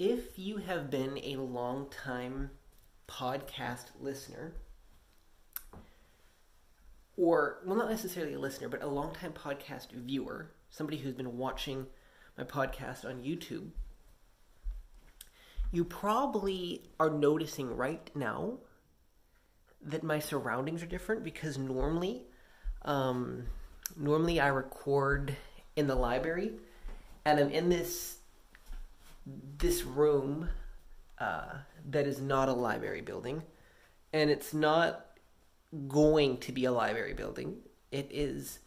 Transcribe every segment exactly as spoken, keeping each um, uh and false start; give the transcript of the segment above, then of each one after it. If you have been a long-time podcast listener, or, well, not necessarily a listener, but a long-time podcast viewer, somebody who's been watching my podcast on YouTube, you probably are noticing right now that my surroundings are different, because normally, um, normally I record in the library, and I'm in this this room uh, that is not a library building, and it's not going to be a library building. It is.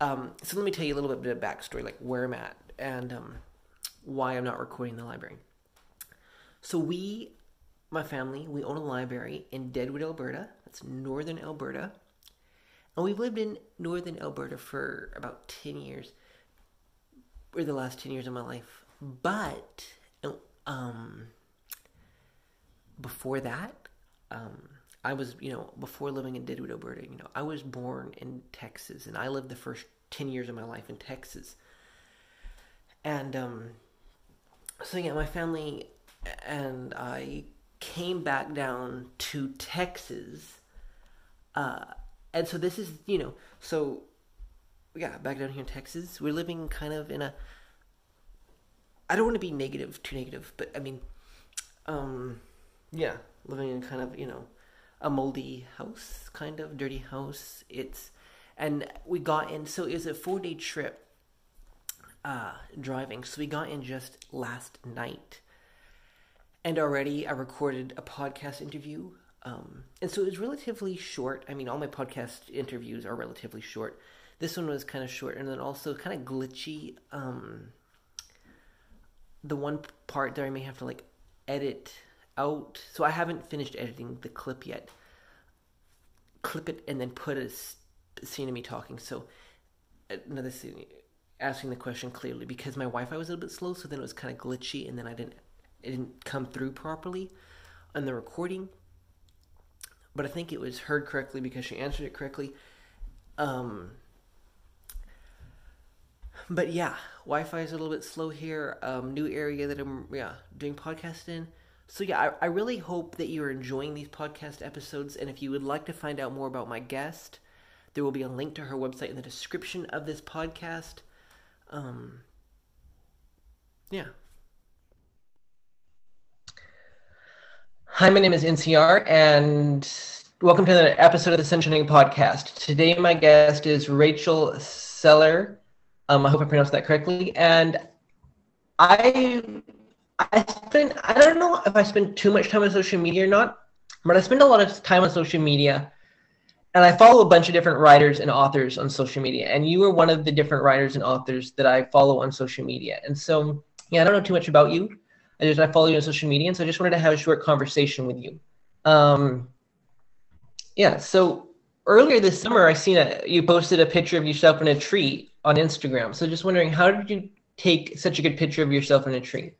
Um, so let me tell you a little bit of backstory, like where I'm at and um, why I'm not recording in the library. So we, my family, we own a library in Deadwood, Alberta. That's northern Alberta. And we've lived in northern Alberta for about ten years, or the last ten years of my life. But um, before that, um, I was, you know, before living in Didwood, Alberta, you know, I was born in Texas, and I lived the first ten years of my life in Texas. And um, so, yeah, my family and I came back down to Texas. Uh, and so this is, you know, so, yeah, back down here in Texas, we're living kind of in a, I don't want to be negative, too negative, but I mean, um, yeah, living in kind of, you know, a moldy house, kind of dirty house. It's, and we got in, so it was a four day trip, uh, driving. So we got in just last night, and already I recorded a podcast interview. Um, and so it was relatively short. I mean, all my podcast interviews are relatively short. This one was kind of short, and then also kind of glitchy. Um, the one part that I may have to like edit out, so I haven't finished editing the clip yet, clip it and then put a scene of me talking, so another scene asking the question clearly, because my Wi-Fi was a little bit slow, so then it was kind of glitchy, and then I didn't it didn't come through properly on the recording, but I think it was heard correctly because she answered it correctly. Um but yeah, Wi-Fi is a little bit slow here. Um new area that I'm yeah doing podcast in. So yeah, I, I really hope that you're enjoying these podcast episodes, and if you would like to find out more about my guest, there will be a link to her website in the description of this podcast. Um, yeah. Hi, my name is N C R, and welcome to the episode of the SunShining Podcast. Today my guest is Rachel Scheller. Um, I hope I pronounced that correctly, and I... I spend, I don't know if I spend too much time on social media or not, but I spend a lot of time on social media, and I follow a bunch of different writers and authors on social media, and you are one of the different writers and authors that I follow on social media. And so, yeah, I don't know too much about you. I just, I follow you on social media, and so I just wanted to have a short conversation with you. Um, yeah, so earlier this summer, I seen a, you posted a picture of yourself in a tree on Instagram. So just wondering, how did you take such a good picture of yourself in a tree?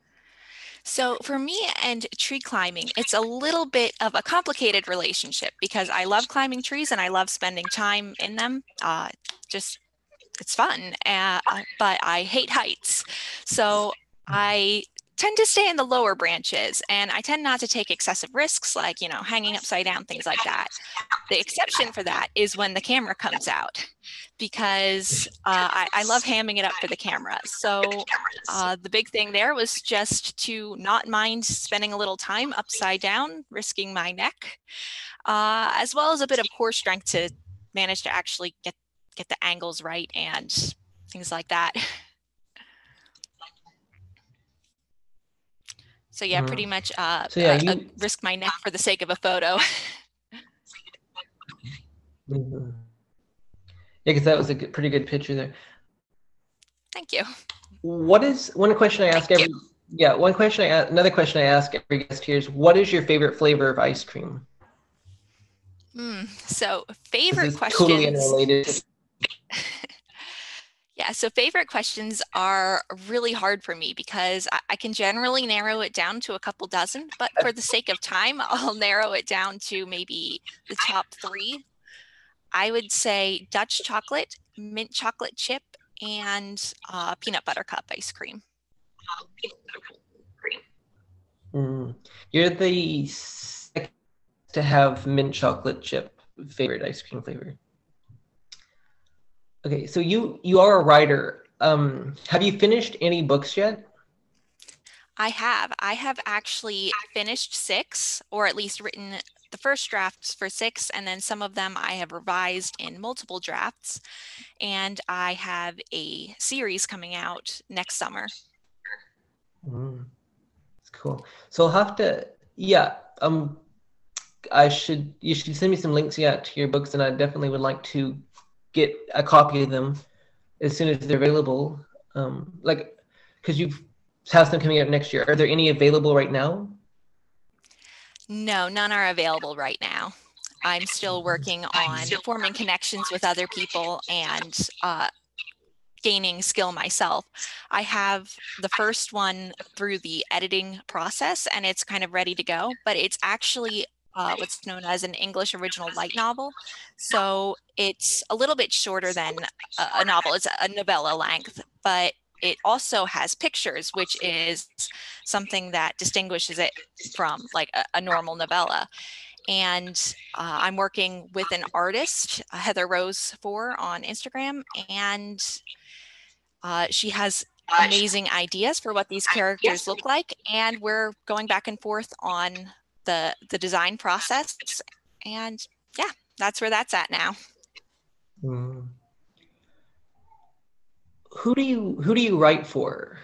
So for me and tree climbing, it's a little bit of a complicated relationship, because I love climbing trees and I love spending time in them. Uh, just, it's fun, uh, but I hate heights. So I tend to stay in the lower branches, and I tend not to take excessive risks, like, you know, hanging upside down, things like that. The exception for that is when the camera comes out, because uh, I, I love hamming it up for the camera. So uh, the big thing there was just to not mind spending a little time upside down, risking my neck, uh, as well as a bit of core strength to manage to actually get, get the angles right and things like that. So yeah, pretty much uh, so, yeah, you... uh, risk my neck for the sake of a photo. Mm-hmm. Yeah, because that was a good, pretty good picture there. Thank you. What is one question I ask Thank every? You. Yeah, one question. I another question I ask every guest here is, what is your favorite flavor of ice cream? Mm, so favorite questions. Totally unrelated. Yeah, so favorite questions are really hard for me, because I, I can generally narrow it down to a couple dozen, but for the sake of time, I'll narrow it down to maybe the top three. I would say Dutch chocolate, mint chocolate chip, and uh, peanut butter cup ice cream. You're the second to have mint chocolate chip favorite ice cream flavor. Okay, so you you are a writer. Um, have you finished any books yet? I have. I have actually finished six, or at least written the first drafts for six, and then some of them I have revised in multiple drafts. And I have a series coming out next summer. Mm, that's cool. So I'll have to, yeah, um, I should, you should send me some links, yeah, to your books, and I definitely would like to get a copy of them as soon as they're available. Um, like, because you've How's them coming up next year? Are there any available right now? No, none are available right now. I'm still working on still forming connections with other people and uh, gaining skill myself. I have the first one through the editing process and it's kind of ready to go, but it's actually uh, what's known as an English original light novel. So it's a little bit shorter than a, a novel. It's a novella length, but it also has pictures, which is something that distinguishes it from like a, a normal novella. And uh, I'm working with an artist, Heather Rose Four on Instagram, and uh, she has amazing ideas for what these characters look like. And we're going back and forth on the, the design process. And yeah, that's where that's at now. Mm. Who do you who do you write for?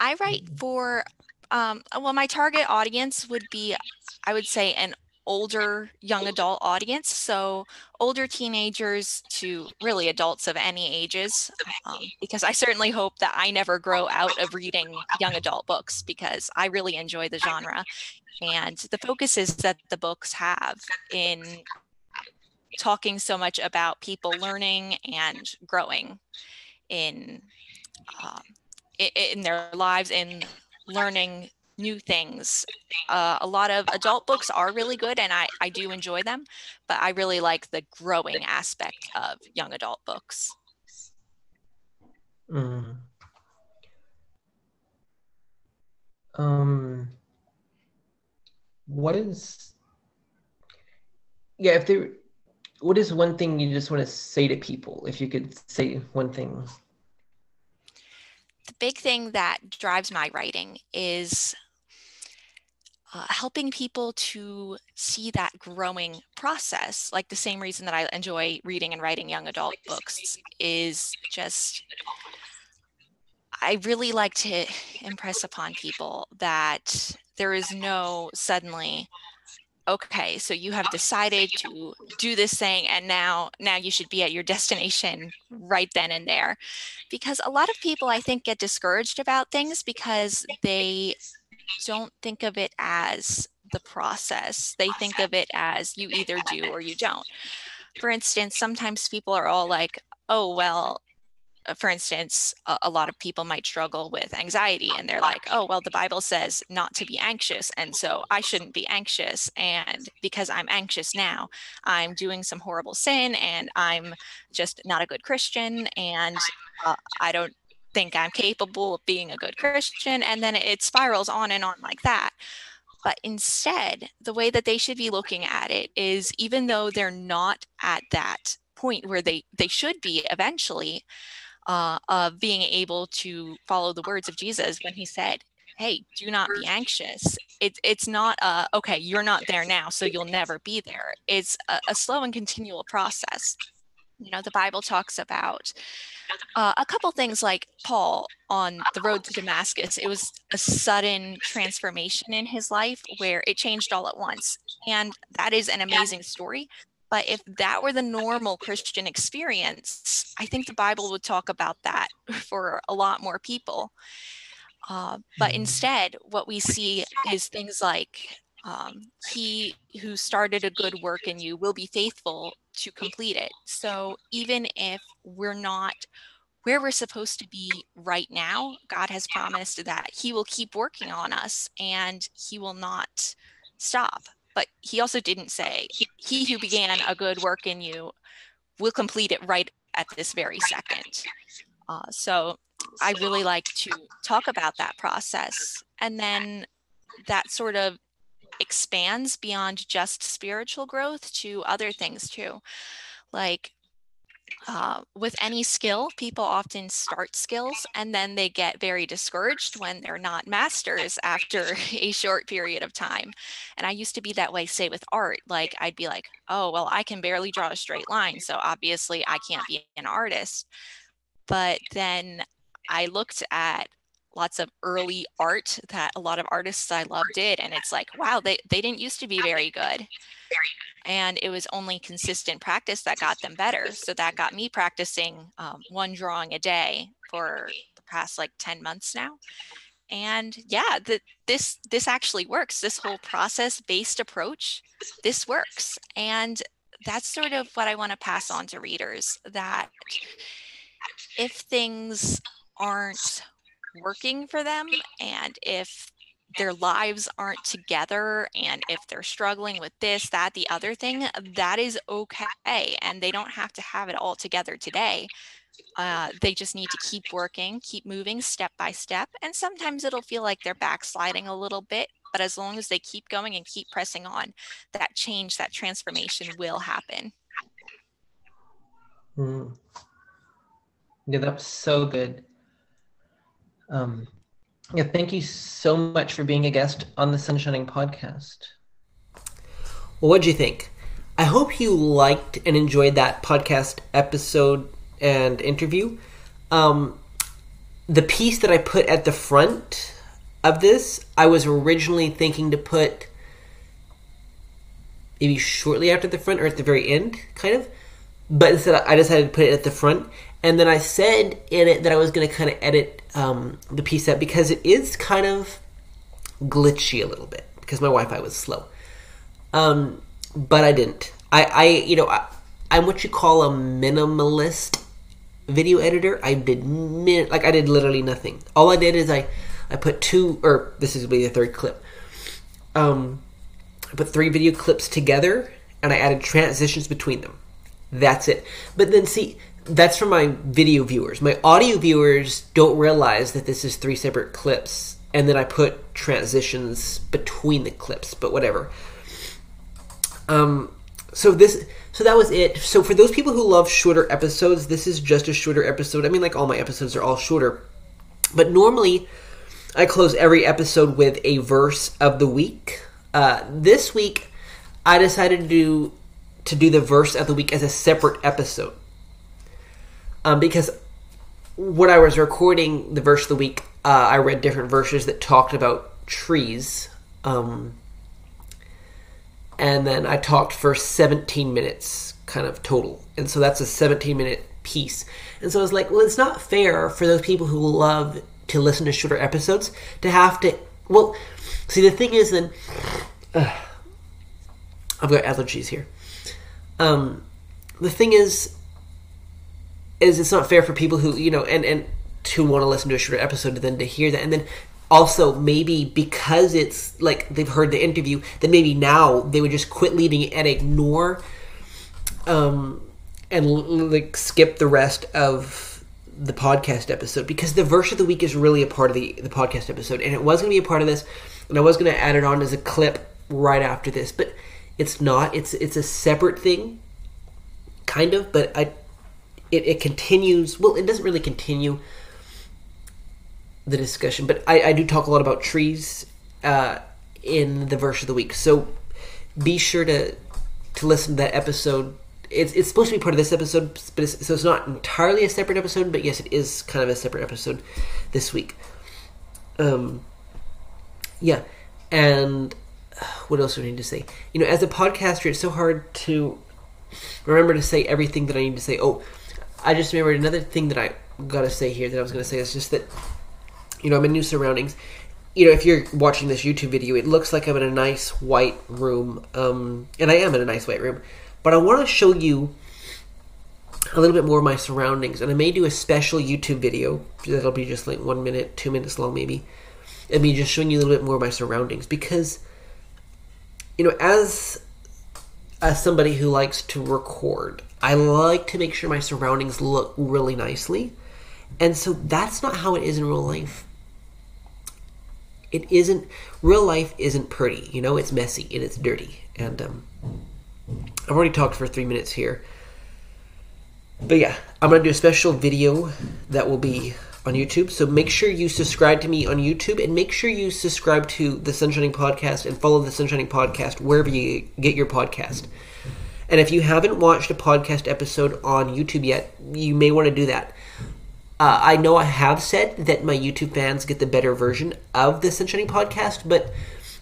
I write for, um, well, my target audience would be, I would say, an older young adult audience. So older teenagers to really adults of any ages, um, because I certainly hope that I never grow out of reading young adult books because I really enjoy the genre and the focuses that the books have in talking so much about people learning and growing in uh, in their lives, in learning new things. Uh, a lot of adult books are really good and I, I do enjoy them, but I really like the growing aspect of young adult books. Mm. Um, what is, yeah, if they What is one thing you just want to say to people, if you could say one thing? The big thing that drives my writing is uh, helping people to see that growing process. Like the same reason that I enjoy reading and writing young adult books is just, I really like to impress upon people that there is no suddenly, okay, so you have decided to do this thing and now now you should be at your destination right then and there. Because a lot of people, I think, get discouraged about things because they don't think of it as the process. They think of it as you either do or you don't. For instance, sometimes people are all like, oh, well, for instance, a lot of people might struggle with anxiety and they're like, oh, well, the Bible says not to be anxious. And so I shouldn't be anxious. And because I'm anxious now, I'm doing some horrible sin and I'm just not a good Christian. And uh, I don't think I'm capable of being a good Christian. And then it spirals on and on like that. But instead, the way that they should be looking at it is even though they're not at that point where they, they should be eventually, Uh, of being able to follow the words of Jesus when he said, hey, do not be anxious. It, it's not, uh, okay, you're not there now, so you'll never be there. It's a, a slow and continual process. You know, the Bible talks about uh, a couple things like Paul on the road to Damascus. It was a sudden transformation in his life where it changed all at once. And that is an amazing story. But if that were the normal Christian experience, I think the Bible would talk about that for a lot more people. Uh, but instead, what we see is things like, um, he who started a good work in you will be faithful to complete it. So even if we're not where we're supposed to be right now, God has promised that he will keep working on us and he will not stop. But he also didn't say, he who began a good work in you will complete it right at this very second. Uh, so I really like to talk about that process. And then that sort of expands beyond just spiritual growth to other things too. Like uh, with any skill, people often start skills and then they get very discouraged when they're not masters after a short period of time. And I used to be that way, say with art, like I'd be like, oh, well, I can barely draw a straight line, so obviously I can't be an artist. But then I looked at lots of early art that a lot of artists I love did, and it's like, wow, they, they didn't used to be very good. And it was only consistent practice that got them better. So that got me practicing um, one drawing a day for the past like ten months now. And yeah, the, this this actually works. This whole process-based approach, this works. And that's sort of what I want to pass on to readers, that if things aren't working for them, and if their lives aren't together, and if they're struggling with this, that, the other thing, that is okay. And they don't have to have it all together today. Uh, they just need to keep working, keep moving step by step. And sometimes it'll feel like they're backsliding a little bit, but as long as they keep going and keep pressing on, that change, that transformation will happen. Mm. Yeah, that's so good. Um, yeah, thank you so much for being a guest on the SunShining Podcast. Well, what'd you think? I hope you liked and enjoyed that podcast episode and interview. Um, the piece that I put at the front of this, I was originally thinking to put maybe shortly after the front or at the very end, kind of. But instead, I decided to put it at the front. And then I said in it that I was going to kind of edit um, the piece up because it is kind of glitchy a little bit because my Wi-Fi was slow. Um, but I didn't. I, I you know, I, I'm what you call a minimalist video editor. I did, min- like, I did literally nothing. All I did is I, I put two, or this is going to be the third clip. Um, I put three video clips together and I added transitions between them. That's it. But then see... That's for my video viewers. My audio viewers don't realize that this is three separate clips, and then I put transitions between the clips, but whatever. Um, so this, so that was it. So for those people who love shorter episodes, this is just a shorter episode. I mean, like all my episodes are all shorter, but normally I close every episode with a verse of the week. Uh, this week, I decided to do, to do the verse of the week as a separate episode. Um, because when I was recording the verse of the week, uh, I read different verses that talked about trees. Um, and then I talked for seventeen minutes kind of total. And so that's a seventeen minute piece. And so I was like, well, it's not fair for those people who love to listen to shorter episodes to have to... Well, see, the thing is then... Uh, I've got allergies here. Um, the thing is... is it's not fair for people who, you know, and, and to want to listen to a shorter episode than to hear that. And then also maybe because it's like they've heard the interview, then maybe now they would just quit leading and ignore um, and like skip the rest of the podcast episode because the verse of the week is really a part of the, the podcast episode. And it was going to be a part of this and I was going to add it on as a clip right after this, but it's not. It's, it's a separate thing kind of, but I... It, it continues, well, it doesn't really continue the discussion, but I, I do talk a lot about trees uh, in the verse of the week. So be sure to to listen to that episode. It's it's supposed to be part of this episode, but it's, so it's not entirely a separate episode, but yes, it is kind of a separate episode this week. Um, yeah, and what else do I need to say? You know, as a podcaster, it's so hard to remember to say everything that I need to say. Oh, I just remembered another thing that I gotta say here that I was gonna say is just that, you know, I'm in new surroundings. You know, if you're watching this YouTube video, it looks like I'm in a nice white room, um, and I am in a nice white room, but I want to show you a little bit more of my surroundings, and I may do a special YouTube video that'll be just like one minute, two minutes long maybe, and me just showing you a little bit more of my surroundings because, you know, as as somebody who likes to record, I like to make sure my surroundings look really nicely. And so that's not how it is in real life. it isn't, real life isn't pretty, you know, it's messy and it's dirty. And um, I've already talked for three minutes here. But yeah, I'm going to do a special video that will be on YouTube. So make sure you subscribe to me on YouTube, and make sure you subscribe to the SunShining Podcast and follow the SunShining Podcast wherever you get your podcast. And if you haven't watched a podcast episode on YouTube yet, you may want to do that. Uh, I know I have said that my YouTube fans get the better version of the SunShining Podcast, but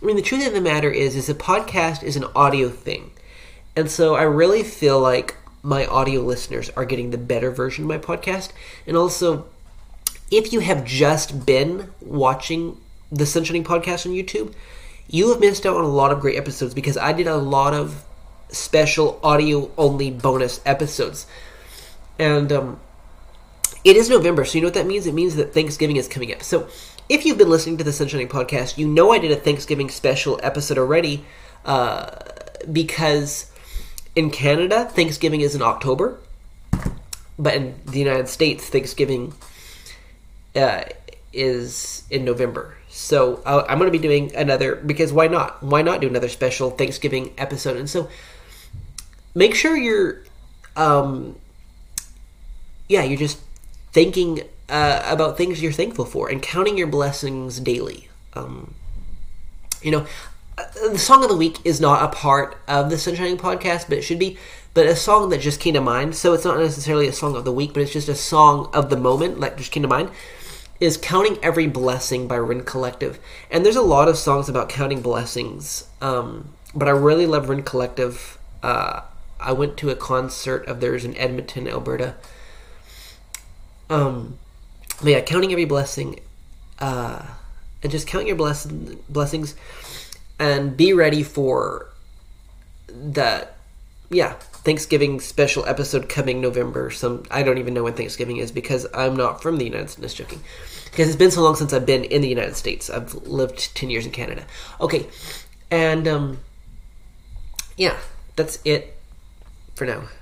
I mean, the truth of the matter is, is a podcast is an audio thing. And so I really feel like my audio listeners are getting the better version of my podcast. And also, if you have just been watching the SunShining Podcast on YouTube, you have missed out on a lot of great episodes, because I did a lot of special audio-only bonus episodes. And um, it is November, so you know what that means? It means that Thanksgiving is coming up. So if you've been listening to the SunShining Podcast, you know I did a Thanksgiving special episode already, uh, because in Canada, Thanksgiving is in October, but in the United States, Thanksgiving Uh, is in November. So uh, I'm going to be doing another, because why not? Why not do another special Thanksgiving episode? And so make sure you're, um, yeah, you're just thinking uh, about things you're thankful for and counting your blessings daily. Um, you know, the song of the week is not a part of the SunShining Podcast, but it should be. But a song that just came to mind, so it's not necessarily a song of the week, but it's just a song of the moment that just came to mind, is Counting Every Blessing by Rin Collective. And there's a lot of songs about counting blessings, um, but I really love Rin Collective. Uh, I went to a concert of theirs in Edmonton, Alberta. Um, but yeah, Counting Every Blessing, uh, and just count your bless- blessings, and be ready for the, yeah, Thanksgiving special episode coming November. Some I don't even know when Thanksgiving is, because I'm not from the United States. Joking, because it's been so long since I've been in the United States. I've lived ten years in Canada. Okay, and um, yeah, that's it for now.